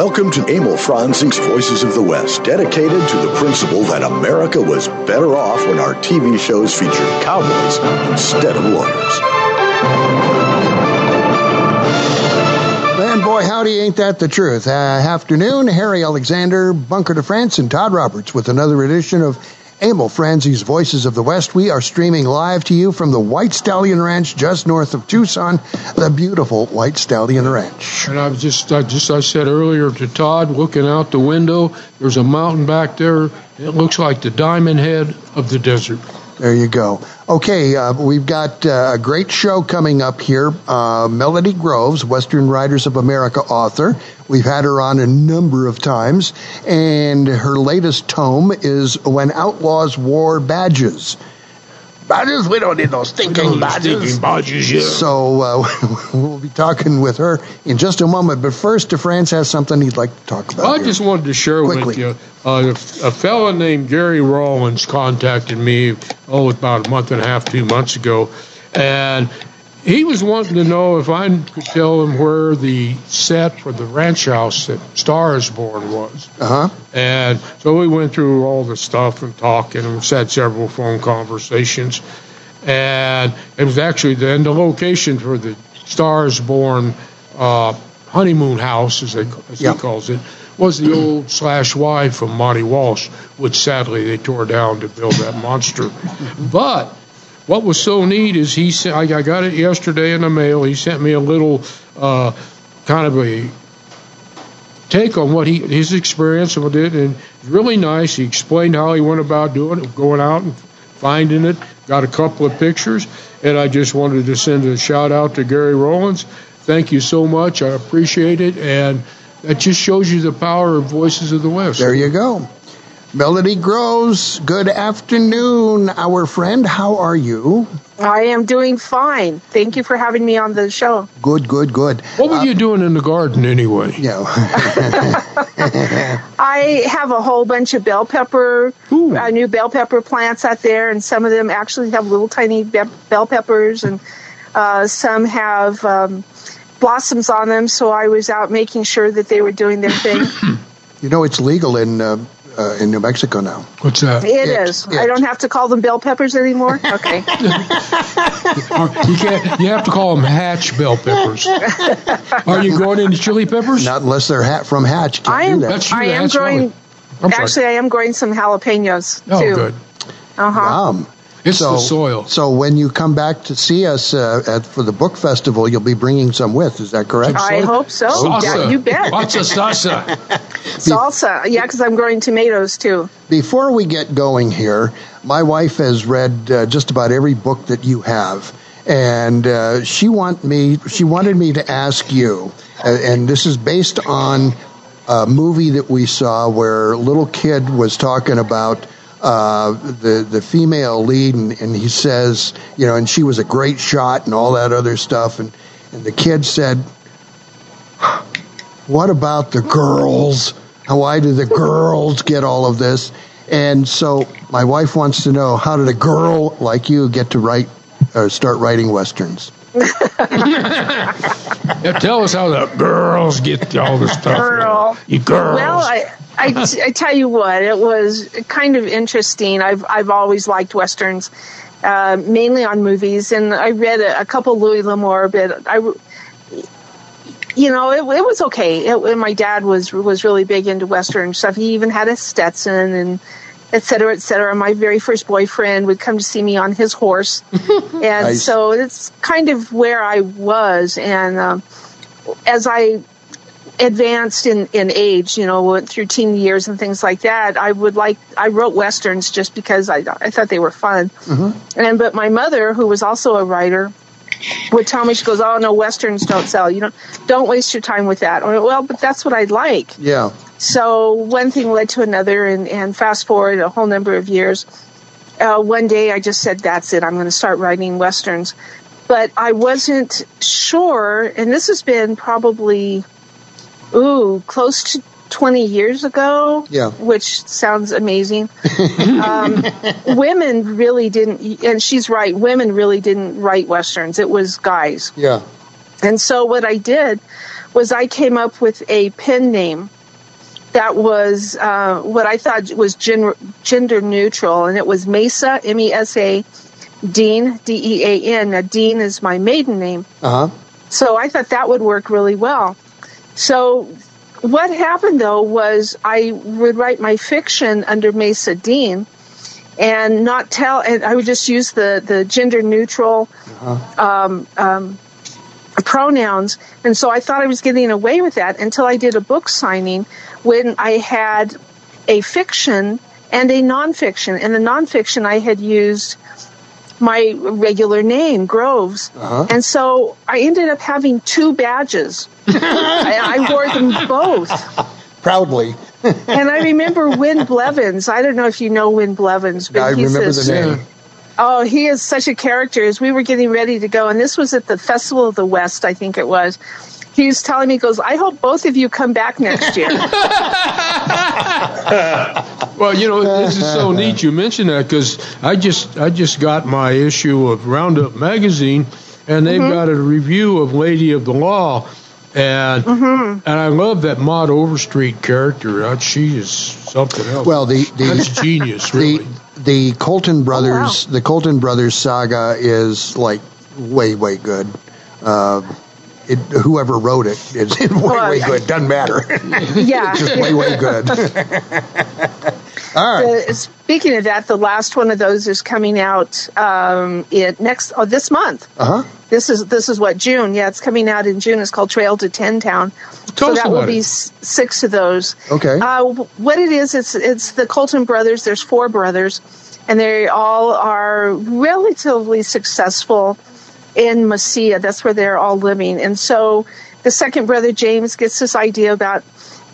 Welcome to Emil Franzing's Voices of the West, dedicated to the principle that America was better off when our TV shows featured cowboys instead of lawyers. Man, boy, howdy, ain't that the truth. Afternoon, Harry Alexander, Bunker de France, and Todd Roberts with another edition of Emil Franzing's Voices of the West. We are streaming live to you from the White Stallion Ranch just north of Tucson, the beautiful White Stallion Ranch. And I said earlier to Todd, looking out the window, there's a mountain back there. It looks like the diamond head of the desert. There you go. Okay, we've got a great show coming up here. Melody Groves, Western Writers of America author. We've had her on a number of times, and her latest tome is When Outlaws Wore Badges. Badges? We don't need no stinking badges. Stinking badges, yeah. So we'll be talking with her in just a moment. But first, DeFrance has something he'd like to talk about. I just wanted to share with you. A fellow named Gary Rawlins contacted me, about a month and a half, 2 months ago, and he was wanting to know if I could tell him where the set for the ranch house that Star Is Born was. Uh-huh. And so we went through all the stuff and talking, and we've had several phone conversations. And it was actually then the location for the Star Is Born honeymoon house, as he calls it, was the old Slash Y from Monty Walsh, which sadly they tore down to build that monster. But what was so neat is he said, I got it yesterday in the mail. He sent me a little kind of a take on what his experience and what did, and it's really nice. He explained how he went about doing it, going out and finding it. Got a couple of pictures, and I just wanted to send a shout out to Gary Rollins. Thank you so much. I appreciate it, and that just shows you the power of Voices of the West. There you go. Melody Groves, good afternoon, our friend. How are you? I am doing fine. Thank you for having me on the show. Good. What were you doing in the garden anyway? Yeah. I have a whole bunch of bell pepper, new bell pepper plants out there, and some of them actually have little tiny bell peppers, and some have blossoms on them, so I was out making sure that they were doing their thing. You know, it's legal in New Mexico now. What's that? It is. I don't have to call them bell peppers anymore? Okay. You have to call them Hatch bell peppers. Are you growing into chili peppers? Not unless they're from Hatch. I am growing some jalapenos, too. Oh, good. Uh-huh. Yum. It's the soil. So when you come back to see us for the book festival, you'll be bringing some with. Is that correct? I hope so. Salsa. Yeah, you bet. Lots of salsa. Salsa. Yeah, because I'm growing tomatoes, too. Before we get going here, my wife has read just about every book that you have. And she wanted me to ask you, and this is based on a movie that we saw where a little kid was talking about the female lead, and he says, you know, and she was a great shot and all that other stuff, and the kid said, what about the girls? Why do the girls get all of this? And so my wife wants to know, how did a girl like you get to write or start writing Westerns? Tell us how the girls get all the stuff. Girl. You girls. Well, I tell you what, it was kind of interesting. I've always liked Westerns, mainly on movies, and I read a couple Louis L'Amour, but it was okay. My dad was really big into Western stuff. He even had a Stetson and et cetera, et cetera. My very first boyfriend would come to see me on his horse, and nice. So it's kind of where I was, and as I advanced in age, you know, went through teen years and things like that, I wrote Westerns just because I thought they were fun. Mm-hmm. But my mother, who was also a writer, would tell me, she goes, oh, no, Westerns don't sell. You don't waste your time with that. I went, well, but that's what I'd like. Yeah. So one thing led to another, and fast forward a whole number of years. One day I just said, that's it. I'm going to start writing Westerns. But I wasn't sure, and this has been probably close to 20 years ago, which sounds amazing. Women really didn't, and she's right, women really didn't write Westerns. It was guys. Yeah. And so what I did was I came up with a pen name that was what I thought was gender neutral, and it was Mesa, M-E-S-A, Dean, D-E-A-N. Now, Dean is my maiden name. Uh-huh. So I thought that would work really well. So what happened, though, was I would write my fiction under Mesa Dean and not tell, and I would just use the gender-neutral pronouns, and so I thought I was getting away with that until I did a book signing when I had a fiction and a nonfiction. In the nonfiction, I had used my regular name, Groves, and so I ended up having two badges. I wore them both. Proudly. And I remember Win Blevins. I don't know if you know Win Blevins, but I remember the name. Oh, he is such a character. As we were getting ready to go, and this was at the Festival of the West, I think it was, he was telling me, he goes, I hope both of you come back next year. Well, you know, this is so neat you mention that, because I just got my issue of Roundup magazine, and they've got a review of Lady of the Law, and and I love that Maude Overstreet character. She is something else. Well, that's genius, really. The Colton brothers, the Colton brothers saga is like way good. Whoever wrote it is way good. Doesn't matter. Yeah, it's just way good. All right. Speaking of that, the last one of those is coming out this month. This is what, June? Yeah, it's coming out in June. It's called Trail to Ten Town. So that will be six of those. Okay. What it is, it's the Colton brothers. There's four brothers, and they all are relatively successful in Mesilla. That's where they're all living. And so the second brother, James, gets this idea about,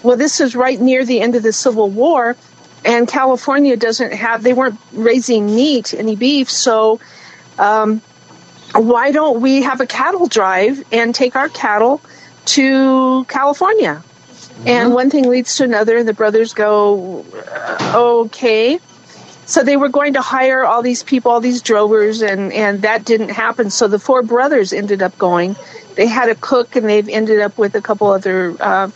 well, this is right near the end of the Civil War, and California they weren't raising any beef, so why don't we have a cattle drive and take our cattle to California? And one thing leads to another, and the brothers go, okay. So they were going to hire all these people, all these drovers, and that didn't happen. So the four brothers ended up going. They had a cook, and they've ended up with a couple other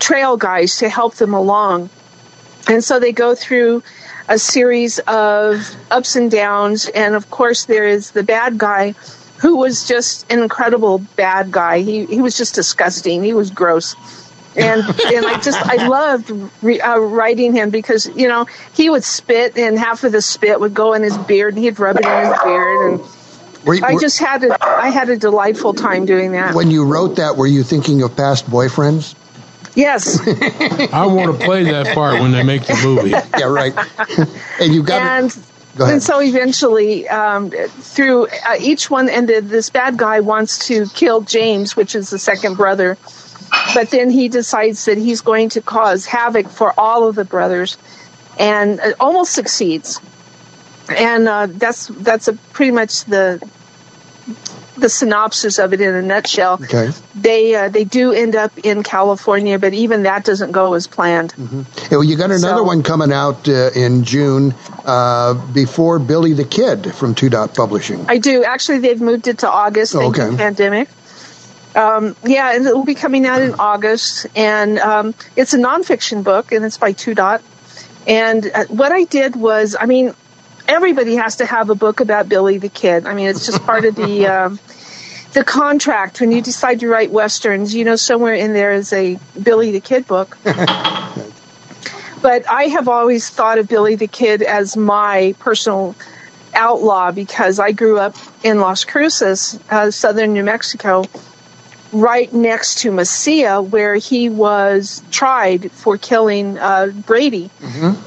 trail guys to help them along. And so they go through a series of ups and downs. And, of course, there is the bad guy who was just an incredible bad guy. He was just disgusting. He was gross. And I loved writing him because, you know, he would spit, and half of the spit would go in his beard, and he'd rub it in his beard. And I had a delightful time doing that. When you wrote that, were you thinking of past boyfriends? Yes. I want to play that part when they make the movie. Yeah, right. And you've got go ahead. And so eventually, through each one, and this bad guy wants to kill James, which is the second brother. But then he decides that he's going to cause havoc for all of the brothers, and almost succeeds. And that's pretty much the synopsis of it in a nutshell. Okay. They do end up in California, but even that doesn't go as planned. Well, you got another one coming out in June before Billy the Kid from 2 Dot Publishing. I do. Actually, they've moved it to August thanks to the pandemic. And it will be coming out in August, and it's a nonfiction book, and it's by 2 Dot. And what I did was, everybody has to have a book about Billy the Kid. It's just part of the contract when you decide to write westerns. Somewhere in there is a Billy the Kid book. But I have always thought of Billy the Kid as my personal outlaw because I grew up in Las Cruces, southern New Mexico, right next to Mesilla, where he was tried for killing Brady.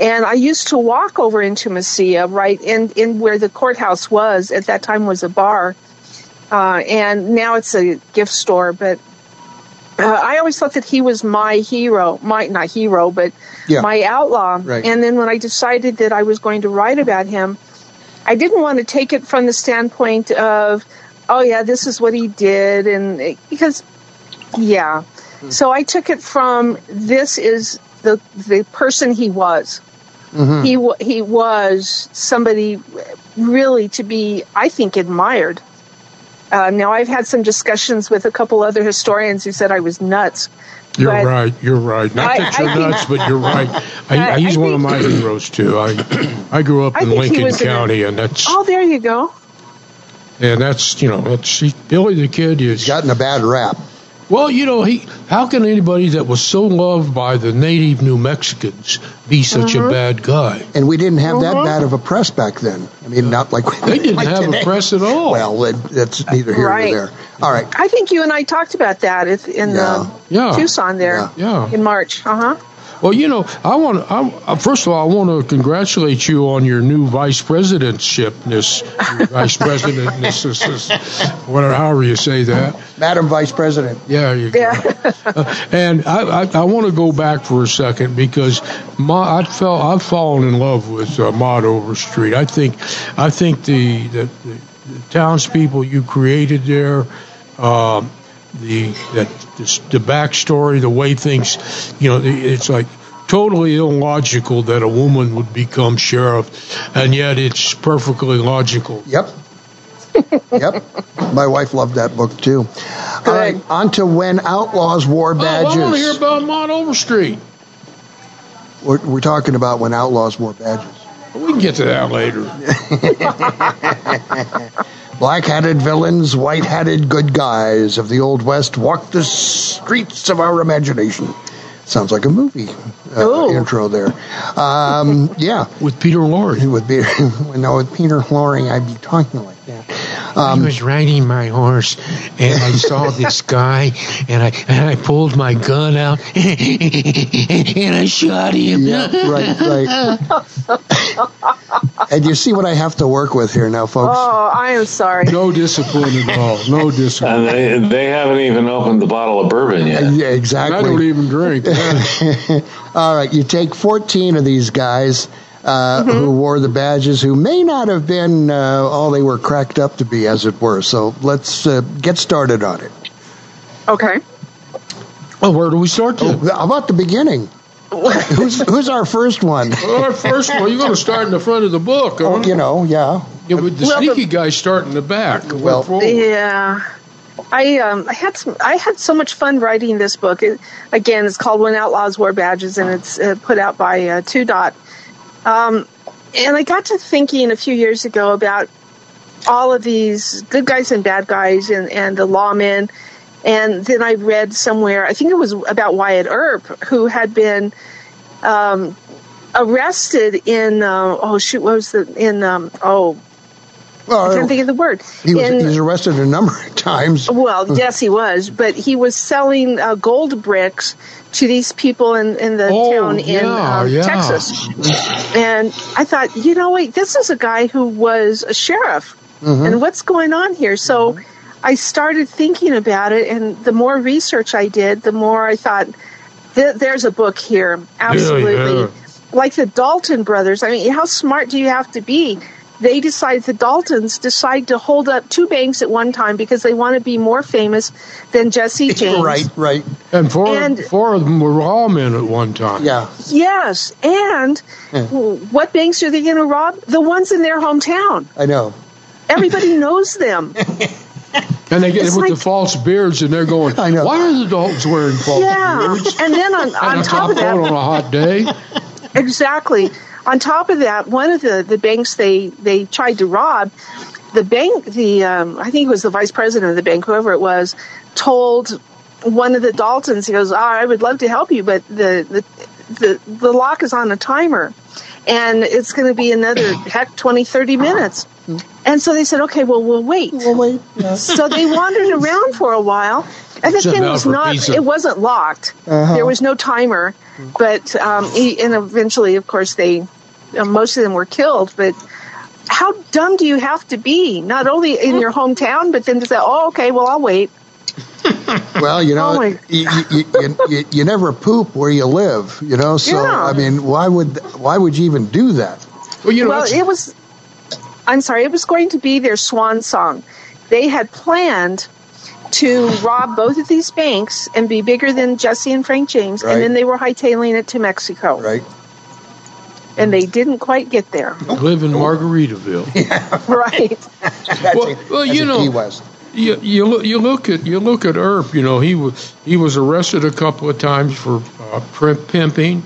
And I used to walk over into Mesilla, right in where the courthouse was. At that time was a bar, and now it's a gift store. But I always thought that he was my hero, my outlaw. Right. And then when I decided that I was going to write about him, I didn't want to take it from the standpoint of, oh yeah, this is what he did, and because, yeah. So I took it from, this is the person he was. He was somebody really to be, I think, admired. Now, I've had some discussions with a couple other historians who said I was nuts. You're right. Not that you're nuts, but you're right. He's one of my heroes, too. I grew up in Lincoln County, and that's... Oh, there you go. And that's, you know, Billy the Kid is... He's gotten a bad rap. Well, you know, how can anybody that was so loved by the native New Mexicans be such a bad guy? And we didn't have that bad of a press back then. I mean, not like we didn't have today. A press at all. Well, that's neither here nor there. All right. I think you and I talked about that in Tucson there in March. Well, you know, I want to congratulate you on your new vice presidentship. Vice presidentness, whatever, however you say that. Madam Vice President. Yeah, you go. Yeah. And I want to go back for a second because I've fallen in love with Maude Overstreet. I think the townspeople you created there. The backstory, the way things, you know, it's like totally illogical that a woman would become sheriff, and yet it's perfectly logical. Yep. My wife loved that book too. All right, on to When Outlaws Wore Badges. I want to hear about Maude Overstreet. We're talking about When Outlaws Wore Badges. We can get to that later. Black-hatted villains, white-hatted good guys of the Old West walk the streets of our imagination. Sounds like a movie intro there. With Peter Lorre. With Peter Lorre, I'd be talking like that. I was riding my horse, and I saw this guy, and I pulled my gun out, and I shot him. Yeah, right. And you see what I have to work with here now, folks. Oh, I am sorry. No discipline at all. No discipline. And they haven't even opened the bottle of bourbon yet. Yeah, exactly. And I don't even drink. All right, you take 14 of these guys who wore the badges, who may not have been all they were cracked up to be, as it were. So let's get started on it. Okay. Well, where do we start? About the beginning. Who's our first one? Our first one. You're going to start in the front of the book. Oh, you know, sneaky guys start in the back. I had so much fun writing this book. It's called When Outlaws Wore Badges, and it's put out by Two Dot. And I got to thinking a few years ago about all of these good guys and bad guys and the lawmen. And then I read somewhere, I think it was about Wyatt Earp, who had been arrested in I can't think of the word. He was arrested a number of times. Well, yes, he was, but he was selling gold bricks to these people in the town in Texas. And I thought, you know, wait, this is a guy who was a sheriff, and what's going on here? So. I started thinking about it, and the more research I did, the more I thought, there's a book here, absolutely. Yeah. Like the Dalton brothers, I mean, how smart do you have to be? The Daltons decide to hold up two banks at one time because they want to be more famous than Jesse James. Right. And four of them were all men at one time. Yeah. Yes, and what banks are they going to rob? The ones in their hometown. I know. Everybody knows them. And they get it's with the false beards, and they're going, I know. Why are the adults wearing false beards? And then on top of that, on a hot day. Exactly. On top of that, one of the banks they tried to rob, I think it was the vice president of the bank, whoever it was, told one of the Daltons, he goes, I would love to help you, but the lock is on a timer, and it's going to be another 20-30 minutes. And so they said, okay, well, we'll wait. Yeah. So they wandered around for a while, and the thing was it wasn't locked. There was no timer, but and eventually, of course, most of them were killed. But how dumb do you have to be? Not only in your hometown, but then to say, I'll wait. Well, you know, you never poop where you live, you know. So I mean, why would you even do that? Well, you know, it was going to be their swan song. They had planned to rob both of these banks and be bigger than Jesse and Frank James, and then they were hightailing it to Mexico. Right. And they didn't quite get there. Live in Margaritaville. Yeah. Right. Well, you know, Key West. You look at Earp. You know, he was arrested a couple of times for pimping.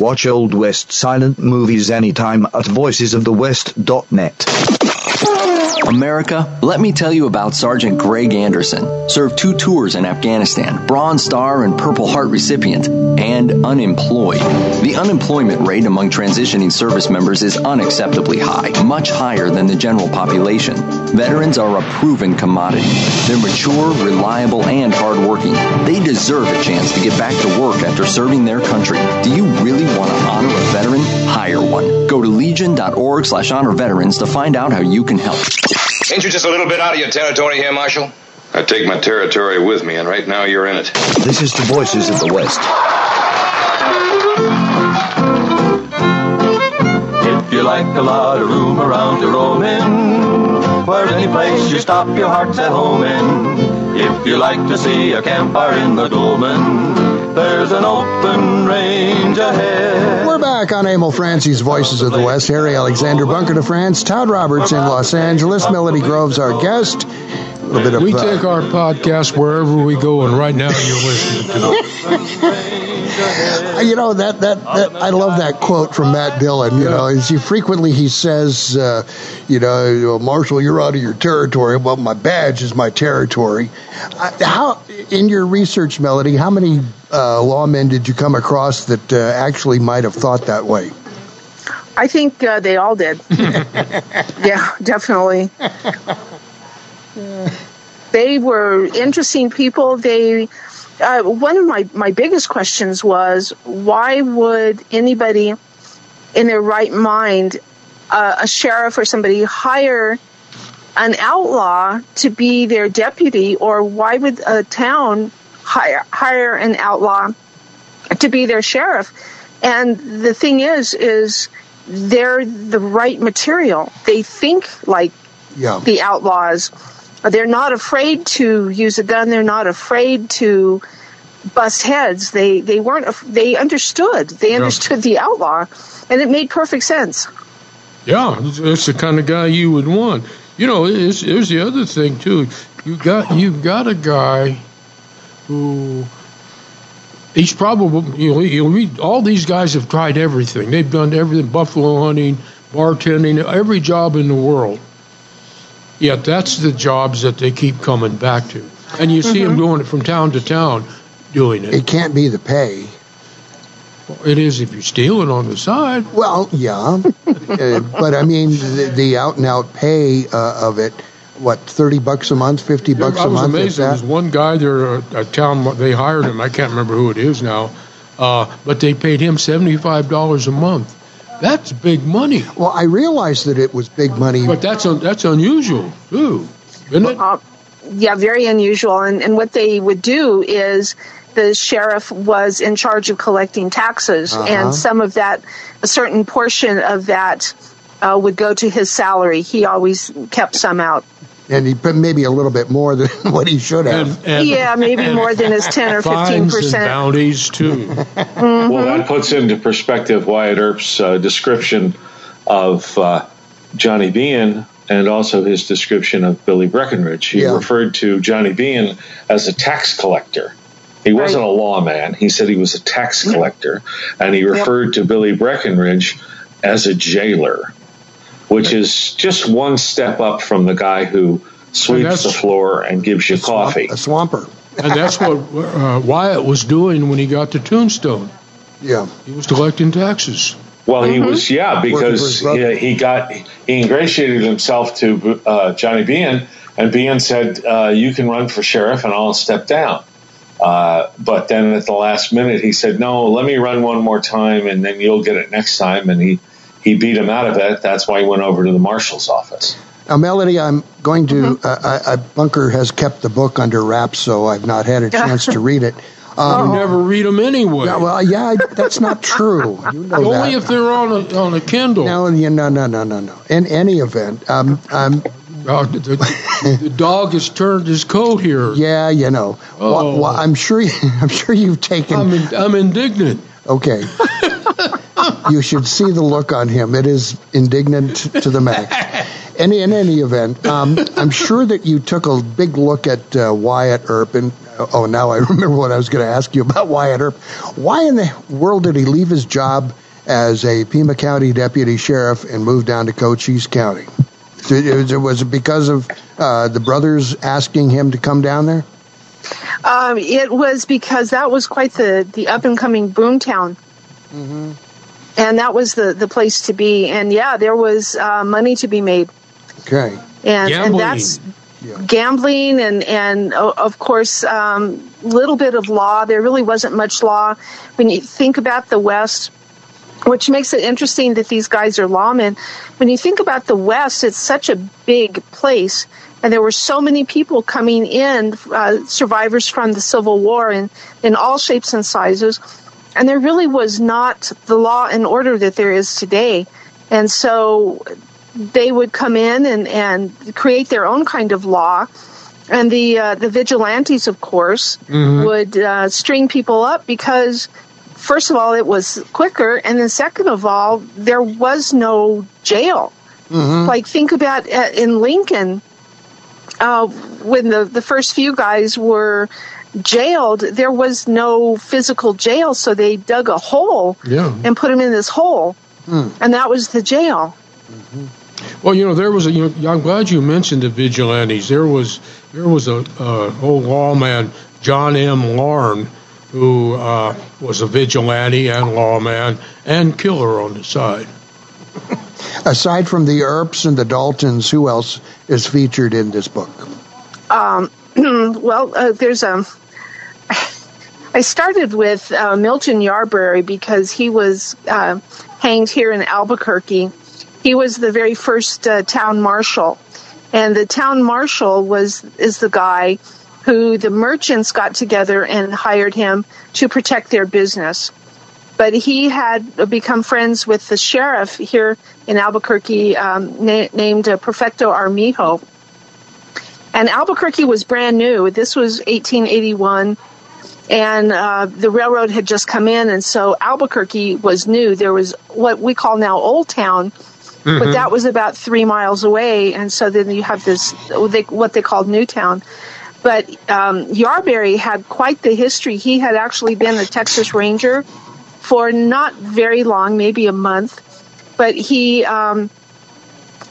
Watch Old West silent movies anytime at voicesofthewest.net. America, let me tell you about Sergeant Greg Anderson. Served 2 tours in Afghanistan, Bronze Star and Purple Heart recipient, and unemployed. The unemployment rate among transitioning service members is unacceptably high, much higher than the general population. Veterans are a proven commodity. They're mature, reliable, and hardworking. They deserve a chance to get back to work after serving their country. Do you really want to honor a veteran? Hire one. Go to legion.org/honorveterans to find out how you can help. Ain't you just a little bit out of your territory here, Marshal? I take my territory with me, and right now you're in it. This is the Voices of the West. If you like a lot of room around to roam in, where any place you stop, your heart's at home in. If you like to see a campfire in the dolmen, there's an open range ahead. We're back on Emil Franzing's Voices of the West. Harry Alexander, Bunker de France, Todd Roberts in Los Angeles. Melody Groves, our guest. We take our podcast wherever we go, and right now you're listening to it. You know, that I love that quote from Matt Dillon. You know, as he says, you know, Marshal, you're out of your territory. Well, my badge is my territory. How, in your research, Melody, how many lawmen did you come across that actually might have thought that way? I think they all did. Yeah, definitely. Yeah. They were interesting people. They one of my biggest questions was, why would anybody in their right mind, a sheriff or somebody, hire an outlaw to be their deputy? Or why would a town hire an outlaw to be their sheriff? And the thing is they're the right material. They think like the outlaws. They're not afraid to use a gun. They're not afraid to bust heads. They weren't. They understood. They understood the outlaw, and it made perfect sense. Yeah, it's the kind of guy you would want. You know, here's the other thing too. You've got a guy who he's probably. You read all these guys have tried everything. They've done everything: buffalo hunting, bartending, every job in the world. Yet that's the jobs that they keep coming back to. And you see them doing it from town to town, doing it. It can't be the pay. Well, it is if you're stealing on the side. Well, yeah. But, I mean, the out-and-out pay of it, what, 30 bucks a month, 50 bucks a month? I was amazed. There was one guy there at a town, they hired him. I can't remember who it is now. But they paid him $75 a month. That's big money. Well, I realized that it was big money. But that's unusual, too, isn't it? Yeah, very unusual. And what they would do is the sheriff was in charge of collecting taxes, and some of that, a certain portion of that would go to his salary. He always kept some out. And he put maybe a little bit more than what he should have. Maybe more than his 10 or 15%. Fines and bounties, too. Well, that puts into perspective Wyatt Earp's description of Johnny Behan and also his description of Billy Breakenridge. He referred to Johnny Behan as a tax collector. He wasn't a lawman. He said he was a tax collector. And he referred to Billy Breakenridge as a jailer, which is just one step up from the guy who sweeps the floor and gives you coffee. A swamper. And that's what Wyatt was doing when he got to Tombstone. Yeah. He was collecting taxes. Well, he was, because he ingratiated himself to Johnny Behan, and Behan said, you can run for sheriff and I'll step down. But then at the last minute, he said, no, let me run one more time and then you'll get it next time. And he beat him out of it. That's why he went over to the marshal's office. Now, Melody, I'm going to... Bunker has kept the book under wraps, so I've not had a chance to read it. You never read them anyway. No, well, that's not true. You know only that. If they're on a Kindle. No. In any event, the dog has turned his coat here. Yeah, you know. Oh. Well, I'm sure you've taken... I'm indignant. Okay. You should see the look on him. It is indignant to the max. And in any event, I'm sure that you took a big look at Wyatt Earp. And now I remember what I was going to ask you about Wyatt Earp. Why in the world did he leave his job as a Pima County deputy sheriff and move down to Cochise County? Was it because of the brothers asking him to come down there? It was because that was quite the up-and-coming boomtown. Mm-hmm. And that was the place to be. And, yeah, there was money to be made. Okay. And that's gambling and of course, little bit of law. There really wasn't much law. When you think about the West, which makes it interesting that these guys are lawmen. When you think about the West, it's such a big place. And there were so many people coming in, survivors from the Civil War in all shapes and sizes. And there really was not the law and order that there is today. And so they would come in and create their own kind of law. And the vigilantes, of course, mm-hmm. would string people up because, first of all, it was quicker. And then second of all, there was no jail. Mm-hmm. Like, think about in Lincoln, when the first few guys were jailed, there was no physical jail, so they dug a hole and put him in this hole, and that was the jail. Mm-hmm. Well, you know, there was I'm glad you mentioned the vigilantes. There was a old lawman, John M. Larn, who was a vigilante and lawman and killer on the side. Aside from the Earps and the Daltons, who else is featured in this book? Well, there's a. I started with Milton Yarberry because he was hanged here in Albuquerque. He was the very first town marshal, and the town marshal is the guy who the merchants got together and hired him to protect their business. But he had become friends with the sheriff here in Albuquerque, named Prefecto Armijo. And Albuquerque was brand new. This was 1881, and the railroad had just come in, and so Albuquerque was new. There was what we call now Old Town, mm-hmm. but that was about 3 miles away, and so then you have this, what they called New Town. But Yarberry had quite the history. He had actually been a Texas Ranger for not very long, maybe a month, but he...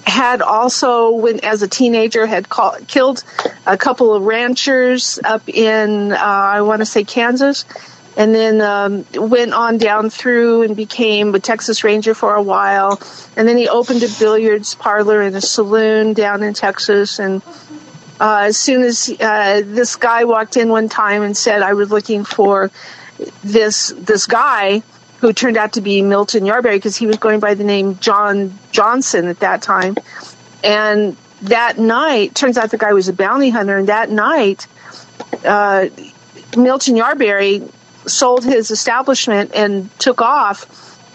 had also, when as a teenager, had killed a couple of ranchers up in, I want to say, Kansas, and then went on down through and became a Texas Ranger for a while, and then he opened a billiards parlor and a saloon down in Texas, and as soon as this guy walked in one time and said, I was looking for this guy, who turned out to be Milton Yarberry, because he was going by the name John Johnson at that time. And that night, turns out the guy was a bounty hunter, and that night, Milton Yarberry sold his establishment and took off.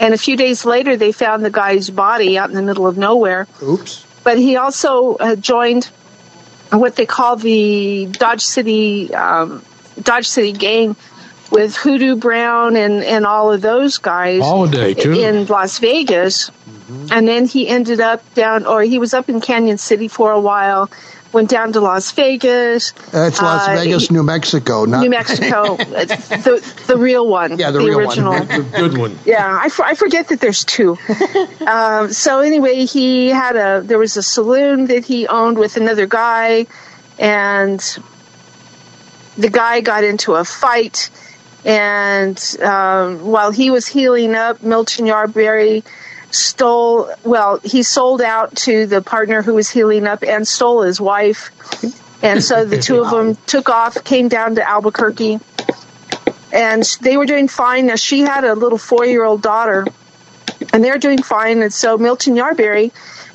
And a few days later, they found the guy's body out in the middle of nowhere. Oops. But he also joined what they call the Dodge City gang, with Hoodoo Brown and all of those guys in Las Vegas. Mm-hmm. And then he ended up he was up in Canyon City for a while, went down to Las Vegas. It's Las Vegas, New Mexico. New Mexico, the real one. Yeah, the original one. The good one. Yeah, I forget that there's two. So anyway, he had there was a saloon that he owned with another guy, and the guy got into a fight. And while he was healing up, Milton Yarberry he sold out to the partner who was healing up and stole his wife. And so the two of them took off, came down to Albuquerque, and they were doing fine. Now, she had a little 4-year-old daughter, and they're doing fine. And so Milton Yarberry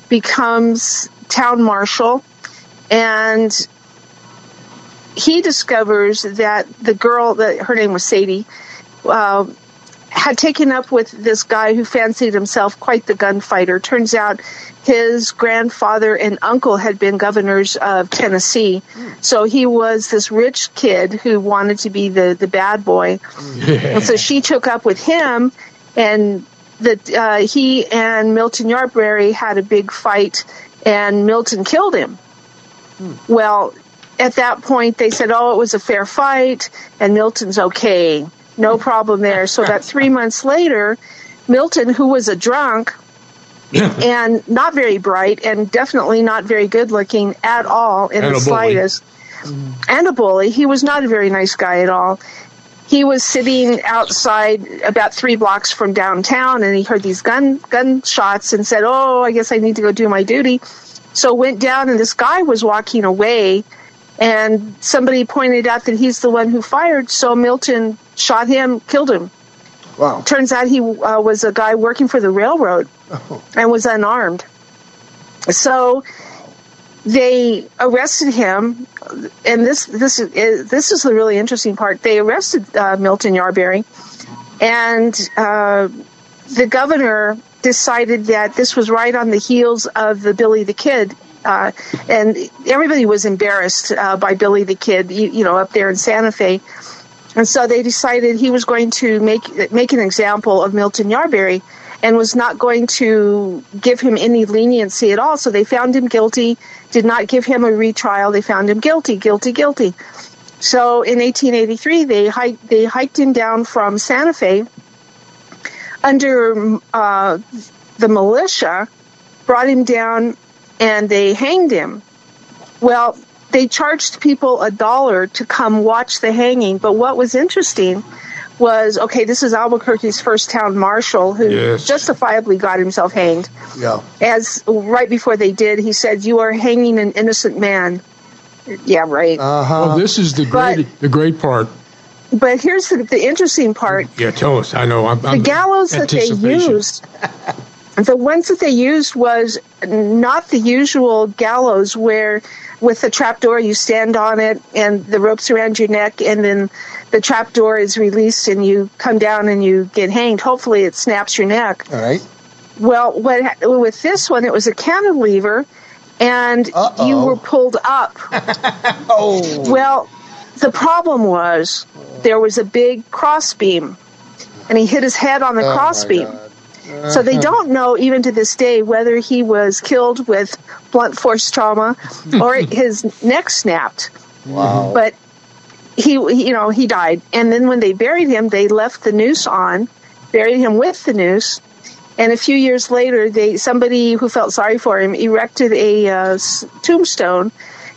becomes town marshal, and he discovers that the girl, her name was Sadie, had taken up with this guy who fancied himself quite the gunfighter. Turns out his grandfather and uncle had been governors of Tennessee. So he was this rich kid who wanted to be the bad boy. Yeah. And so she took up with him, and he and Milton Yarberry had a big fight, and Milton killed him. Well, at that point, they said, it was a fair fight, and Milton's okay. No problem there. So about 3 months later, Milton, who was a drunk, and not very bright and definitely not very good looking at all in the slightest. And a bully. He was not a very nice guy at all. He was sitting outside about 3 blocks from downtown, and he heard these gunshots and said, "Oh, I guess I need to go do my duty." So went down, and this guy was walking away, and somebody pointed out that he's the one who fired. So Milton shot him, killed him. Wow! Turns out he was a guy working for the railroad and was unarmed. So they arrested him, and this is the really interesting part. They arrested Milton Yarberry, and the governor decided that this was right on the heels of the Billy the Kid, and everybody was embarrassed by Billy the Kid, you know, up there in Santa Fe, and so they decided he was going to make an example of Milton Yarberry and was not going to give him any leniency at all. So they found him guilty, did not give him a retrial. They found him guilty. So in 1883, they hiked him down from Santa Fe under the militia, brought him down, and they hanged him. Well, they charged people $1 to come watch the hanging. But what was interesting was, okay, this is Albuquerque's first town marshal who justifiably got himself hanged. Yeah. As right before they did, he said, "You are hanging an innocent man." Yeah, right. Uh-huh. Well, this is the great part. But here's the interesting part. Yeah, tell us. I know. The gallows that they used, the ones that they used was not the usual gallows where with the trapdoor you stand on it and the rope's around your neck and then the trapdoor is released and you come down and you get hanged. Hopefully it snaps your neck. All right. Well, with this one, it was a cantilever and you were pulled up. Oh. Well, the problem was there was a big crossbeam and he hit his head on the crossbeam. So they don't know, even to this day, whether he was killed with blunt force trauma or his neck snapped. Wow. But he died. And then when they buried him, they left the noose on, buried him with the noose. And a few years later, somebody who felt sorry for him erected a tombstone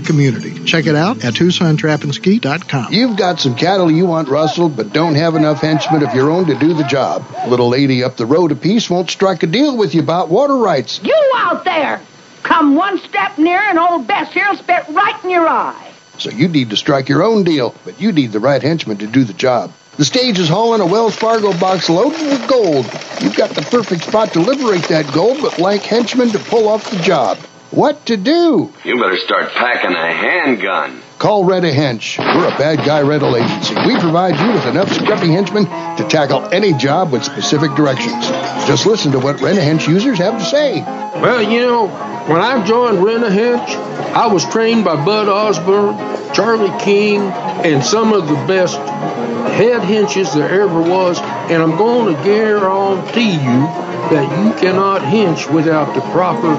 community. Check it out at TucsonTrapAndSki.com. You've got some cattle you want rustled, but don't have enough henchmen of your own to do the job. Little lady up the road a piece won't strike a deal with you about water rights. You out there! Come one step near and old Bess here'll spit right in your eye. So you need to strike your own deal, but you need the right henchman to do the job. The stage is hauling a Wells Fargo box loaded with gold. You've got the perfect spot to liberate that gold, but lack henchmen to pull off the job. What to do? You better start packing a handgun. Call Retta Hench. We're a bad guy rental agency. We provide you with enough scruffy henchmen to tackle any job with specific directions. Just listen to what Retta Hench users have to say. Well, you know, when I joined Retta Hench, I was trained by Bud Osborne, Charlie King, and some of the best head henches there ever was, and I'm going to guarantee you that you cannot hench without the proper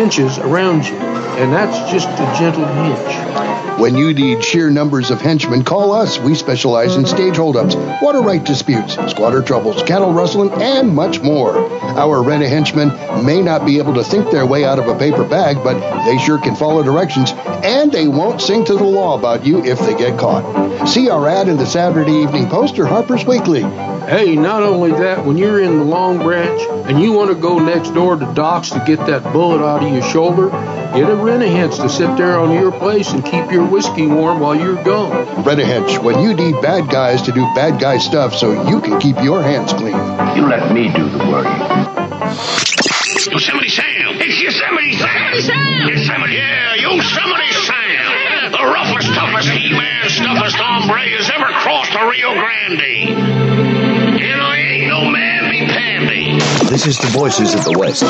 henches around you, and that's just a gentle hench. When you need sheer numbers of henchmen, call us. We specialize in stage holdups, water right disputes, squatter troubles, cattle rustling, and much more. Our Retta henchmen may not be able to think their way out of a paper bag, but they sure can follow directions, and they won't sing to the law about you if they get caught. See our ad in the Saturday Evening Post or Harper's Weekly. Hey, not only that, when you're in the Long Branch and you want to go next door to Doc's to get that bullet out of your shoulder, get a Retta Hench to sit there on your place and keep your whiskey warm while you're gone. Retta Hench, when you need bad guys to do bad guy stuff so you can keep your hands clean. You let me do the work. Yosemite Sam! It's Yosemite Sam! Yosemite! Yeah, Yosemite Sam! The roughest, toughest, he-man, stuffest hombre has ever crossed the Rio Grande. And I ain't no man be pandy. This is the Voices of the West.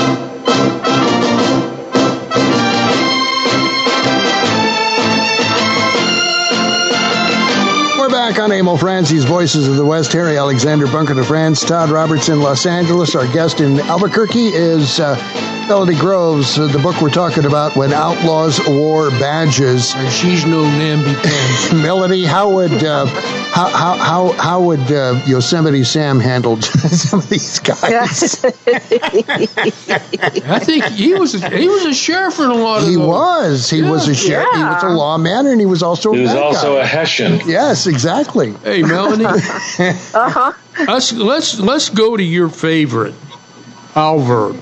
Back on Emil Franzing's Voices of the West. Harry Alexander, Bunker de France, Todd Roberts in Los Angeles. Our guest in Albuquerque is Melody Groves, the book we're talking about, When Outlaws Wore Badges. And she's no namby-pamby. Melody, how would Yosemite Sam handle some of these guys? I think he was a sheriff in a lot of them. He was a sheriff. Yeah. He was a lawman, and he was also a Hessian. Yes, exactly. Exactly. Hey, Melanie. Uh-huh. Let's go to your favorite, Alvord.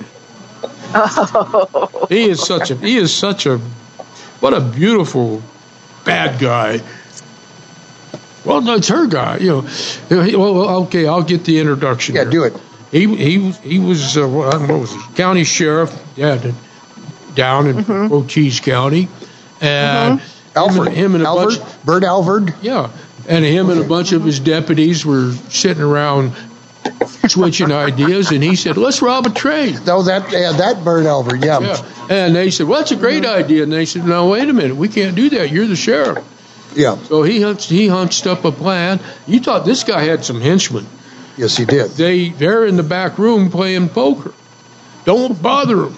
Oh. He is such a what a beautiful bad guy. Well, no, it's her guy. You know. Okay, I'll get the introduction. Yeah, here. Do it. He was county sheriff. Yeah, down in Cochise County, and Burt Alvord. Yeah. And him and a bunch of his deputies were sitting around switching ideas, and he said, "Let's rob a train." No, that Burt Alvord, yeah. And they said, "Well, that's a great idea." And they said, "No, wait a minute, we can't do that. You're the sheriff." Yeah. So he hunched up a plan. You thought this guy had some henchmen? Yes, he did. They're in the back room playing poker. Don't bother them.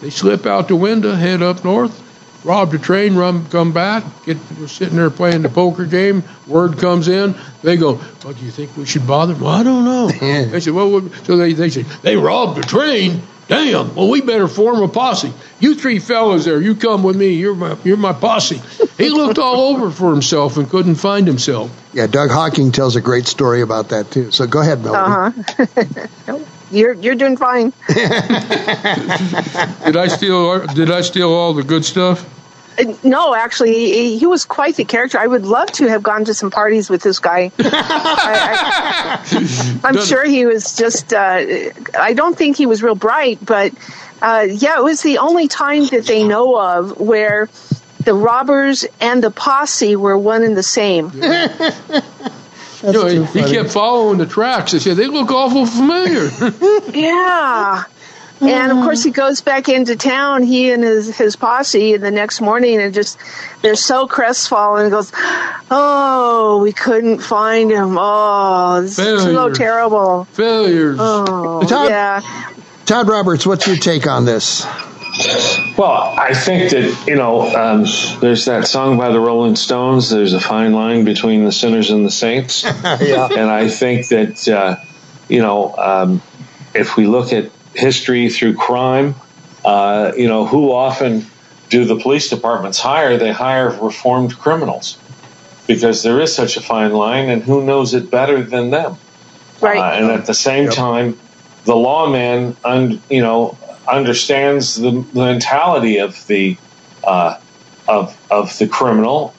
They slip out the window, head up north. Robbed a train, come back, we're sitting there playing the poker game, word comes in, they go, "Well, do you think we should bother?" "Well, I don't know." They said, "Well," so they said, "They robbed a train? Damn, well, we better form a posse. You three fellas there, you come with me, you're my posse." He looked all over for himself and couldn't find himself. Yeah, Doug Hocking tells a great story about that, too. So go ahead, Melody. Uh-huh. Nope. You're doing fine. Did I steal all the good stuff? No, actually, he was quite the character. I would love to have gone to some parties with this guy. I'm sure he was just, I don't think he was real bright, but it was the only time that they know of where the robbers and the posse were one and the same. Yeah. You know, he kept following the tracks. I said, "They look awful familiar." Yeah. And, of course, he goes back into town, he and his posse, and the next morning, and just, they're so crestfallen, and goes, "Oh, we couldn't find him. Oh, this is so terrible. Failures." Oh, Todd Roberts, what's your take on this? Well, I think that, you know, there's that song by the Rolling Stones, "There's a Fine Line Between the Sinners and the Saints." Yeah. And I think that, you know, if we look at history through crime, you know, who often do the police departments hire? They hire reformed criminals because there is such a fine line, and who knows it better than them? Right. And at the same time, the lawman, understands the mentality of the of the criminal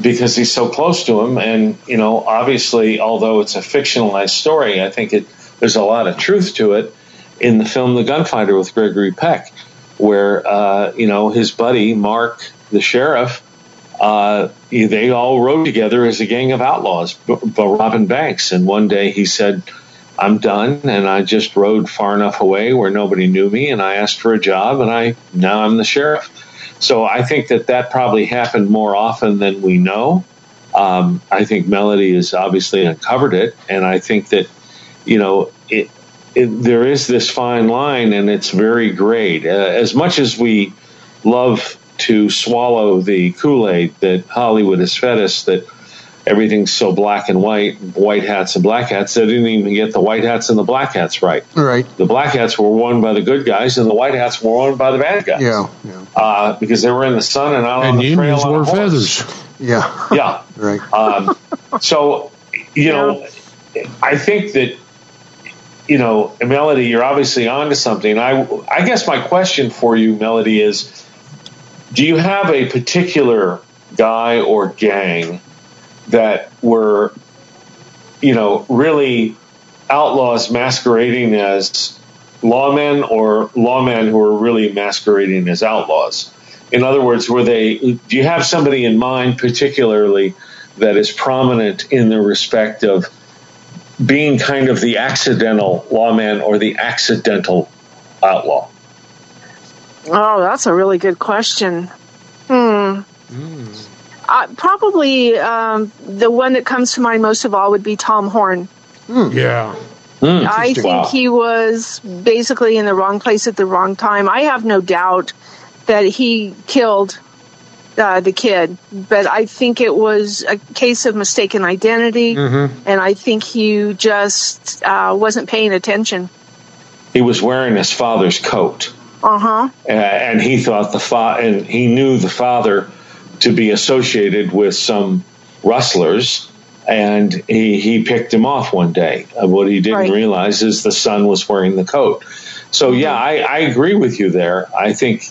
because he's so close to him. And, you know, obviously, although it's a fictionalized story, I think there's a lot of truth to it in the film The Gunfighter with Gregory Peck, where, you know, his buddy Mark, the sheriff, They all rode together as a gang of outlaws, robbing banks. And one day he said, I'm done, and I just rode far enough away where nobody knew me, and I asked for a job, and now I'm the sheriff. So I think that probably happened more often than we know. I think Melody has obviously uncovered it, and I think that, there is this fine line, and it's very grade. As much as we love to swallow the Kool-Aid that Hollywood has fed us, that everything's so black and white hats and black hats, they didn't even get the white hats and the black hats right. Right. The black hats were worn by the good guys, and the white hats were worn by the bad guys. Yeah. Because they were in the sun and out on the trail on a horse. And unions wore feathers. Yeah. Yeah. Right. I think that, Melody, you're obviously onto something. I guess my question for you, Melody, is do you have a particular guy or gang that were, really outlaws masquerading as lawmen, or lawmen who were really masquerading as outlaws? In other words, do you have somebody in mind particularly that is prominent in the respect of being kind of the accidental lawman or the accidental outlaw? Oh, that's a really good question. Probably the one that comes to mind most of all would be Tom Horn. Yeah. I think he was basically in the wrong place at the wrong time. I have no doubt that he killed the kid, but I think it was a case of mistaken identity, and I think he just wasn't paying attention. He was wearing his father's coat. And he thought and he knew the father to be associated with some rustlers, and he picked him off one day. What he didn't realize is the son was wearing the coat. So I agree with you there. I think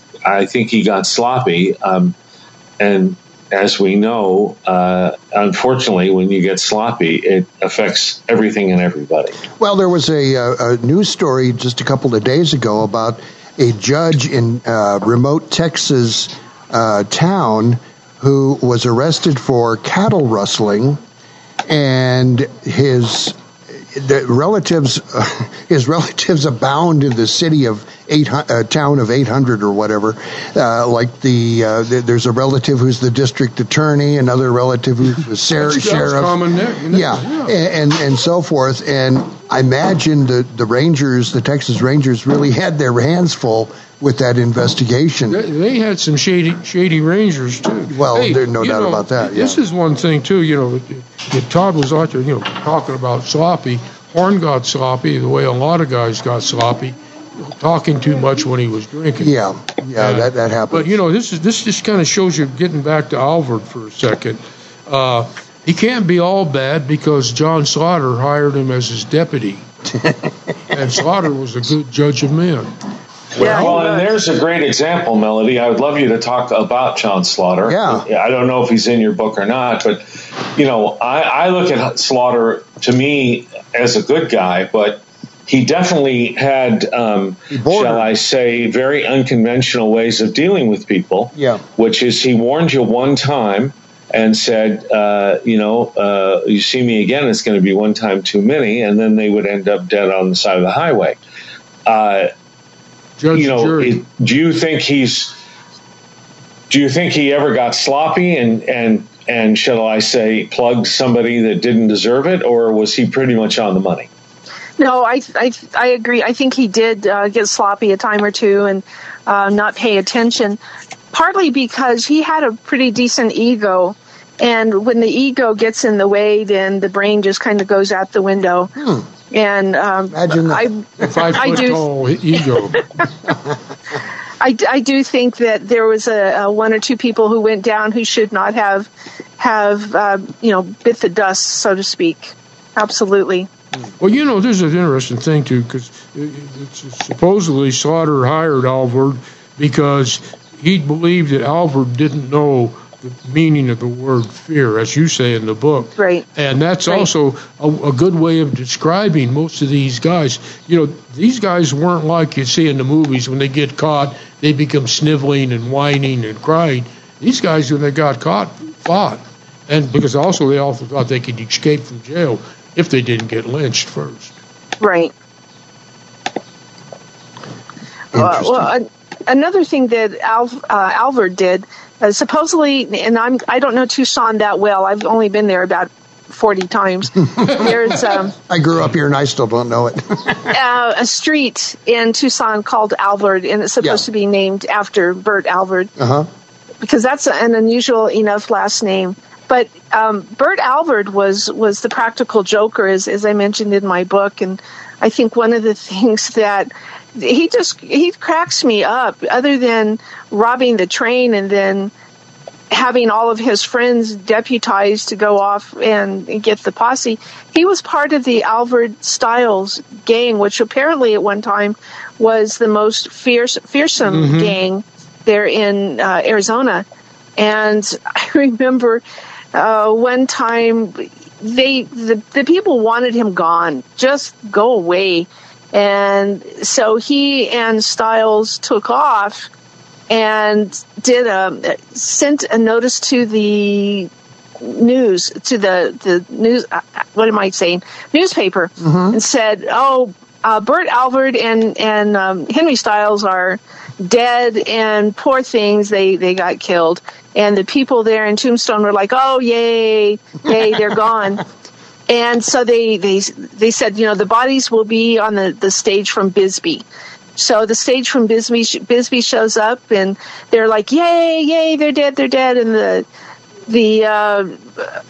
he got sloppy, and as we know, unfortunately, when you get sloppy, it affects everything and everybody. Well, there was a news story just a couple of days ago about a judge in remote Texas town who was arrested for cattle rustling, and his relatives abound in the city of town of 800 or whatever. There's a relative who's the district attorney, another relative who's the sheriff, common neck, and so forth. And I imagine the Texas Rangers, really had their hands full with that investigation. They had some shady Rangers too. Well, there's no doubt about that. Yeah. This is one thing too. If Todd was out there, talking about sloppy. Horn got sloppy the way a lot of guys got sloppy, talking too much when he was drinking. Yeah, that happened. But this just kind of shows you. Getting back to Alvord for a second, he can't be all bad because John Slaughter hired him as his deputy, and Slaughter was a good judge of men. Well, and there's a great example, Melody. I would love you to talk about John Slaughter. Yeah. I don't know if he's in your book or not, but, I look at Slaughter, to me, as a good guy, but he definitely had, shall I say, very unconventional ways of dealing with people, which is he warned you one time and said, you see me again, it's going to be one time too many, and then they would end up dead on the side of the highway. Judge, jury. Do you think he ever got sloppy and shall I say, plugged somebody that didn't deserve it, or was he pretty much on the money? No, I agree. I think he did get sloppy a time or two and not pay attention, partly because he had a pretty decent ego. And when the ego gets in the way, then the brain just kind of goes out the window. And imagine that. Five-foot-tall ego. I do think that there was a one or two people who went down who should not have bit the dust, so to speak. Absolutely. Well, this is an interesting thing, too, because supposedly Slaughter hired Alvord because he believed that Alvord didn't know the meaning of the word fear, as you say in the book. Right. And that's also a good way of describing most of these guys. These guys weren't like you see in the movies when they get caught, they become sniveling and whining and crying. These guys, when they got caught, fought. And because also they also thought they could escape from jail if they didn't get lynched first. Right. Well, another thing that Alvord did, supposedly, and I don't know Tucson that well. I've only been there about 40 times. There's I grew up here and I still don't know it. A street in Tucson called Alvord, and it's supposed to be named after Burt Alvord. Uh-huh. Because that's an unusual enough last name. But Burt Alvord was the practical joker, as I mentioned in my book. And I think one of the things that he cracks me up, other than robbing the train and then having all of his friends deputized to go off and get the posse, he was part of the Alvord Stiles gang, which apparently at one time was the most fearsome gang there in Arizona. And I remember one time the people wanted him gone, just go away. And so he and Stiles took off and sent a notice to the news, to the news, what am I saying, newspaper, and said, Burt Alvord and Henry Stiles are dead, and poor things, they got killed. And the people there in Tombstone were like, oh, yay, they're gone. And so they said, the bodies will be on the stage from Bisbee. So the stage from Bisbee shows up, and they're like, yay, they're dead. And the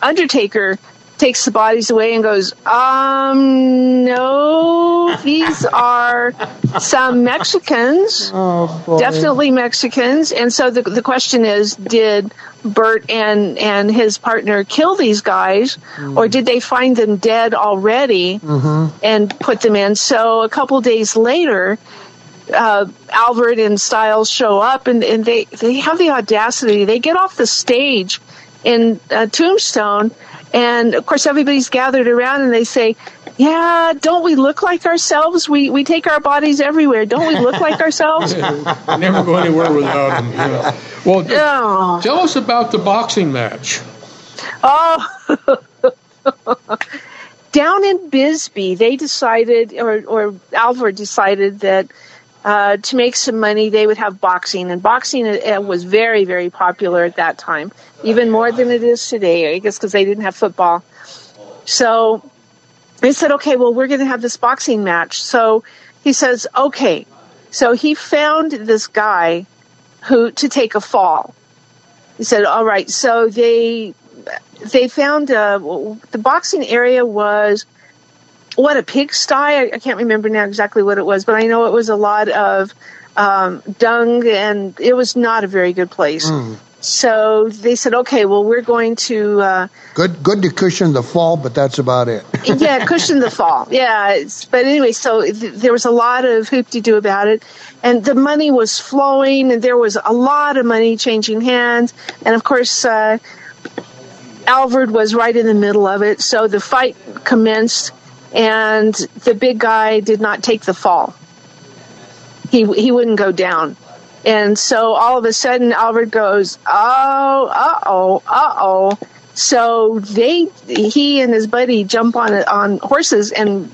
undertaker takes the bodies away and goes, no, these are some Mexicans, definitely Mexicans. And so the question is, did Burt and his partner kill these guys, or did they find them dead already and put them in? So a couple days later, Alvord and Stiles show up, and they have the audacity. They get off the stage in Tombstone, and, of course, everybody's gathered around, and they say, don't we look like ourselves? We take our bodies everywhere. Don't we look like ourselves? Never go anywhere without them. Yeah. Well, tell us about the boxing match. Oh, down in Bisbee, they decided, or Alvord decided that to make some money, they would have boxing. And boxing was very, very popular at that time, even more than it is today, I guess, because they didn't have football. So they said, okay, well, we're going to have this boxing match. So he says, okay. So he found this guy who to take a fall. He said, all right. So they found the boxing area was... what, a pigsty? I can't remember now exactly what it was, but I know it was a lot of dung, and it was not a very good place. So they said, okay, well, we're going to... Good to cushion the fall, but that's about it. Cushion the fall. Yeah, but anyway, so there was a lot of hoop-de-doo about it, and the money was flowing, and there was a lot of money changing hands, and of course, Alvord was right in the middle of it, so the fight commenced. And the big guy did not take the fall. He wouldn't go down. And so all of a sudden, Alvord goes, uh-oh. So he and his buddy jump on horses and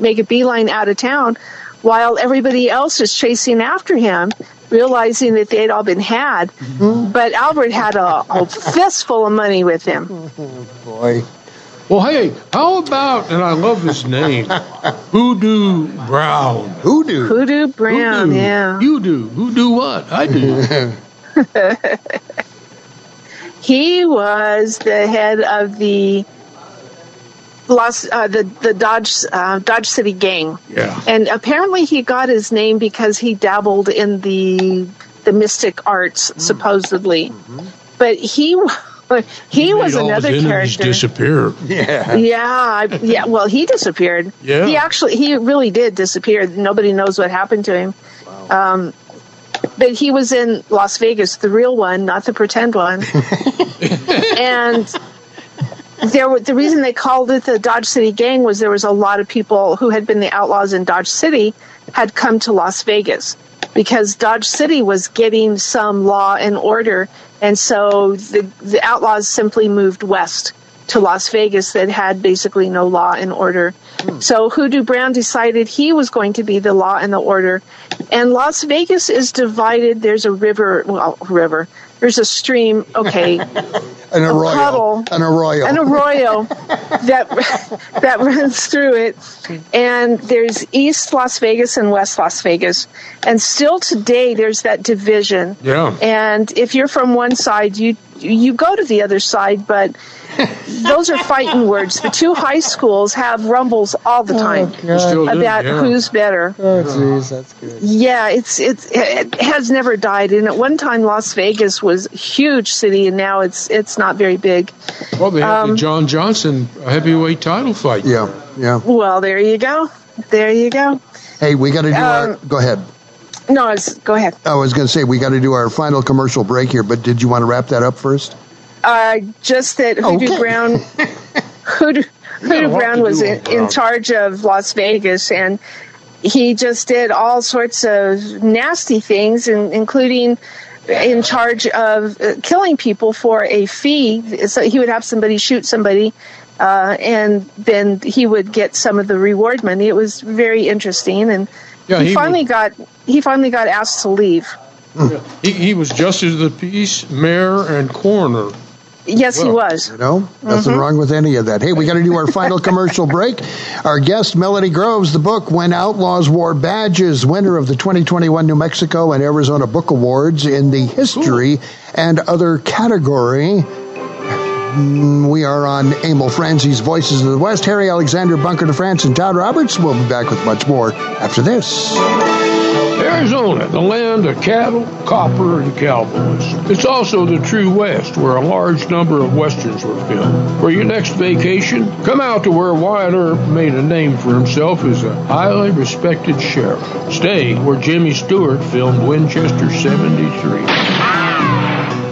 make a beeline out of town while everybody else is chasing after him, realizing that they'd all been had. But Alvord had a fistful of money with him. Oh, boy. Well, hey, how about, and I love his name, Hoodoo Brown. Hoodoo Brown, Hoodoo. Yeah. You do. Who do what? I do. He was the head of the Dodge City gang. Yeah. And apparently he got his name because he dabbled in the mystic arts, supposedly. But he was another character. Disappear. Yeah. Well, he disappeared. Yeah. He really did disappear. Nobody knows what happened to him. Wow. But he was in Las Vegas, the real one, not the pretend one. And the reason they called it the Dodge City gang was there was a lot of people who had been the outlaws in Dodge City had come to Las Vegas. because Dodge City was getting some law and order, and so the outlaws simply moved west to Las Vegas that had basically no law and order. So Hoodoo Brown decided he was going to be the law and the order. And Las Vegas is divided. There's a river, there's a stream, an arroyo that runs through it. And there's East Las Vegas and West Las Vegas. And still today, there's that division. Yeah. And if you're from one side, you go to the other side, but those are fighting words. The two high schools have rumbles all the time who's better. Oh, geez, that's good. Yeah, it has never died. And at one time, Las Vegas was a huge city, and now it's not very big. Well, they had the John Johnson heavyweight title fight. Yeah. Well, there you go. Hey, we got to do our... Go ahead. No, go ahead. I was going to say, we got to do our final commercial break here, but did you want to wrap that up first? Just that Hoodoo Brown was in charge of Las Vegas, and he just did all sorts of nasty things, including in charge of killing people for a fee. So he would have somebody shoot somebody, and then he would get some of the reward money. It was very interesting, and he finally got asked to leave. Yeah. He was Justice of the Peace, Mayor, and Coroner. Yes, he was. You know, nothing wrong with any of that. Hey, we got to do our final commercial break. Our guest, Melody Groves, the book, When Outlaws Wore Badges, winner of the 2021 New Mexico and Arizona Book Awards in the History and Other category. We are on Emil Franzing's Voices of the West. Harry Alexander, Bunker de France, and Todd Roberts. We'll be back with much more after this. Arizona, the land of cattle, copper, and cowboys. It's also the true West, where a large number of westerns were filmed. For your next vacation, come out to where Wyatt Earp made a name for himself as a highly respected sheriff. Stay where Jimmy Stewart filmed Winchester 73.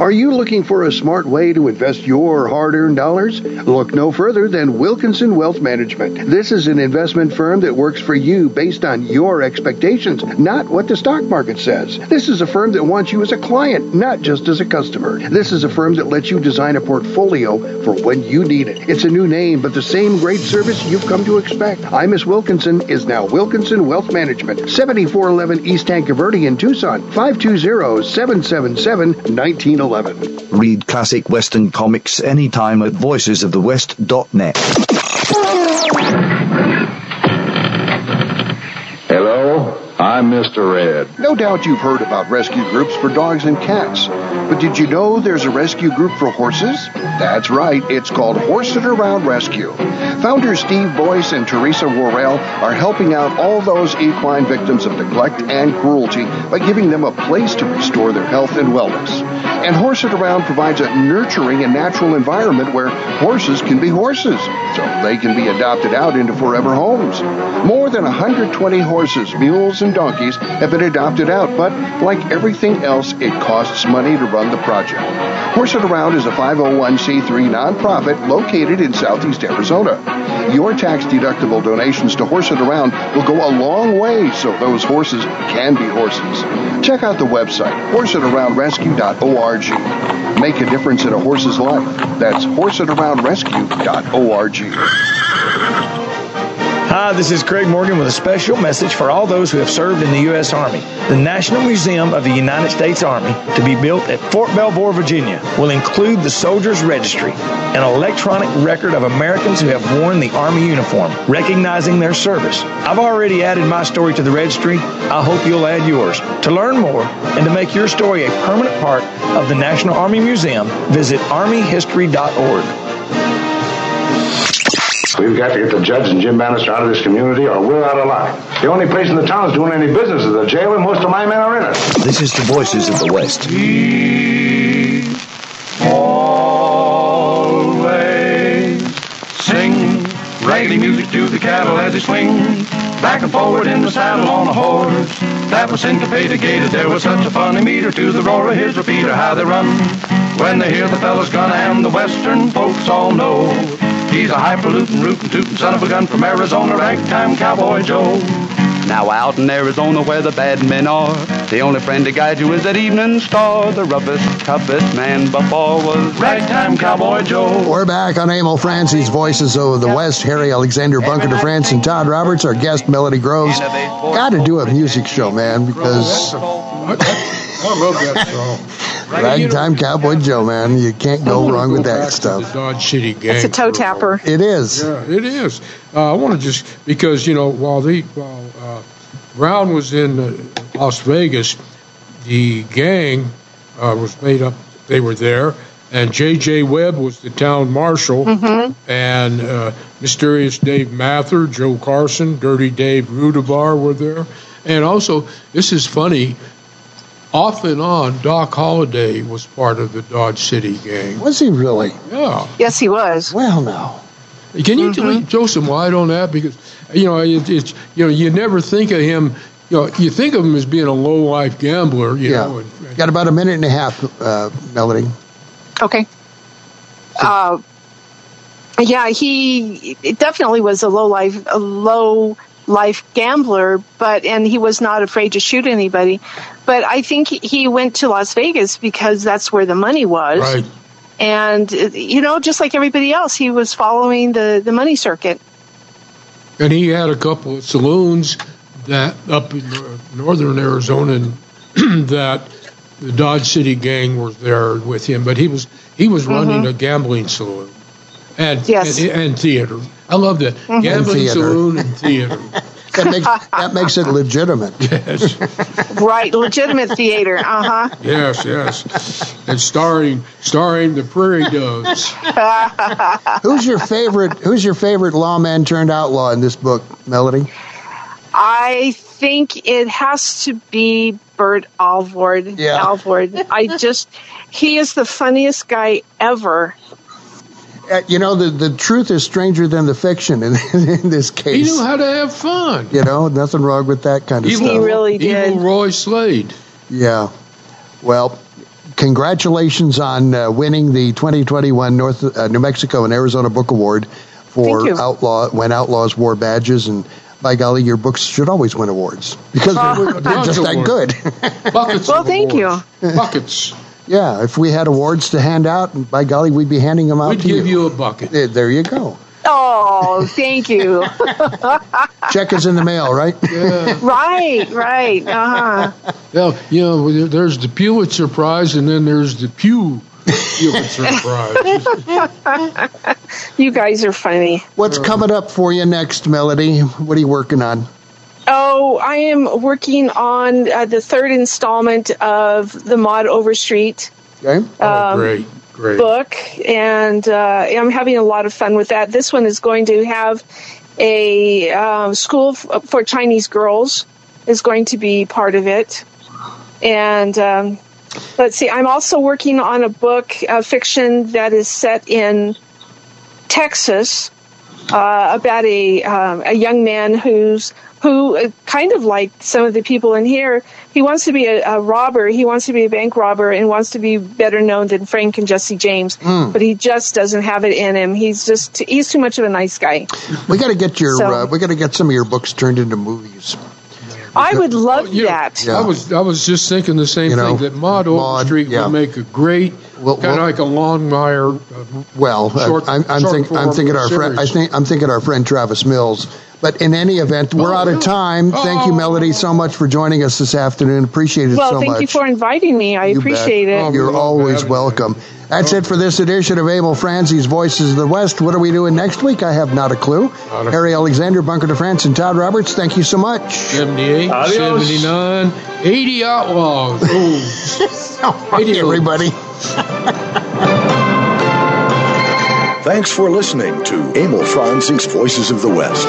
Are you looking for a smart way to invest your hard-earned dollars? Look no further than Wilkinson Wealth Management. This is an investment firm that works for you based on your expectations, not what the stock market says. This is a firm that wants you as a client, not just as a customer. This is a firm that lets you design a portfolio for when you need it. It's a new name, but the same great service you've come to expect. I Miss Wilkinson is now Wilkinson Wealth Management, 7411 East Tankerverde in Tucson, 520-777-1911. Read classic Western comics anytime at voicesofthewest.net. Hello, I'm Mr. Red. No doubt you've heard about rescue groups for dogs and cats, but did you know there's a rescue group for horses? That's right, it's called Horse It Around Rescue. Founders Steve Boyce and Teresa Worrell are helping out all those equine victims of neglect and cruelty by giving them a place to restore their health and wellness. And Horse It Around provides a nurturing and natural environment where horses can be horses, so they can be adopted out into forever homes. More than 120 horses, mules, and donkeys have been adopted out, but like everything else, it costs money to run the project. Horse It Around is a 501c3 nonprofit located in southeast Arizona. Your tax-deductible donations to Horse It Around will go a long way so those horses can be horses. Check out the website, horseitaroundrescue.org. Make a difference in a horse's life. That's horseitaroundrescue.org. Hi, this is Craig Morgan with a special message for all those who have served in the U.S. Army. The National Museum of the United States Army, to be built at Fort Belvoir, Virginia, will include the Soldier's Registry, an electronic record of Americans who have worn the Army uniform, recognizing their service. I've already added my story to the registry. I hope you'll add yours. To learn more and to make your story a permanent part of the National Army Museum, visit armyhistory.org. We've got to get the judge and Jim Bannister out of this community, or we're out of line. The only place in the town's doing any business is the jail, and most of my men are in it. This is the Voices of the West. We always sing raggedy music to the cattle as they swing back and forward in the saddle on a horse that was syncopated, gated. There was such a funny meter to the roar of his repeater, how they run when they hear the fellas gun, and the western folks all know he's a highfalutin, rootin', tootin' son of a gun from Arizona, ragtime cowboy Joe. Now out in Arizona where the bad men are, the only friend to guide you is that evening star. The roughest, toughest man before was ragtime cowboy Joe. We're back on Emil Franzing's Voices of the West. Harry Alexander, Bunker de France, and Todd Roberts. Our guest, Melody Groves. Got to do a music show, man, because... I love that song. Ragtime Cowboy Joe, man. You can't go wrong with that stuff. The Dodge City gang. It's a toe tapper. It is. Yeah, it is. I want to just, because, you know, while Brown was in Las Vegas, the gang was made up. They were there. And J.J. Webb was the town marshal. Mm-hmm. And Mysterious Dave Mather, Joe Carson, Dirty Dave Rudabar were there. And also, this is funny, off and on, Doc Holliday was part of the Dodge City gang. Was he really? Yeah. Yes, he was. Well, now, can you throw some light on that? Because, you know, it's you know, you never think of him. You know, you think of him as being a low-life gambler. You know. And got about a minute and a half, Melody. Okay. He definitely was a low-life gambler, and he was not afraid to shoot anybody. But I think he went to Las Vegas because that's where the money was. Right. And, you know, just like everybody else, he was following the money circuit. And he had a couple of saloons that up in northern Arizona and that the Dodge City gang was there with him. But he was running a gambling saloon. And theater. I love that. Mm-hmm. Gambling, saloon, and theater. that makes it legitimate. Yes. Right, legitimate theater. Uh-huh. Yes. And starring the Prairie Dogs. Who's your favorite lawman turned outlaw in this book, Melody? I think it has to be Burt Alvord. Yeah. Alvord. He is the funniest guy ever. You know, the truth is stranger than the fiction in this case. He knew how to have fun. You know, nothing wrong with that kind of stuff. He really did. Evil Roy Slade. Yeah. Well, congratulations on winning the 2021 New Mexico and Arizona Book Award for When Outlaws Wore Badges. And by golly, your books should always win awards because they're just that good. Buckets. Well, thank you. Buckets. Yeah, if we had awards to hand out, and by golly, we'd be handing them out to you. We'd give you a bucket. There you go. Oh, thank you. Check is in the mail, right? Yeah. Right. Uh-huh. Well, you know, there's the Pulitzer Prize, and then there's the Pulitzer Prize. You guys are funny. What's coming up for you next, Melody? What are you working on? Oh, I am working on the third installment of the Maude Overstreet great book, and I'm having a lot of fun with that. This one is going to have a school for Chinese girls is going to be part of it. And let's see, I'm also working on a book, a fiction that is set in Texas about a young man who kind of like some of the people in here, he wants to be a robber. He wants to be a bank robber and wants to be better known than Frank and Jesse James. Mm. But he just doesn't have it in him. He's too much of a nice guy. We got to get get some of your books turned into movies. I would love that. Yeah. I was just thinking the same thing, that Maude Overstreet would make a great kind of like a Longmire. I'm thinking our friend Travis Mills But in any event, we're out of time. Thank you, Melody, so much for joining us this afternoon. Appreciate it so much. Well, thank you for inviting me. I appreciate it. You're always welcome. That's it for this edition of Emil Franzing's Voices of the West. What are we doing next week? I have not a clue. Harry Alexander, Bunker de France, and Todd Roberts, thank you so much. 78, Adios. 79, 80 Outlaws. Oh, 80 everybody. Thanks for listening to Emil Franzing's Voices of the West.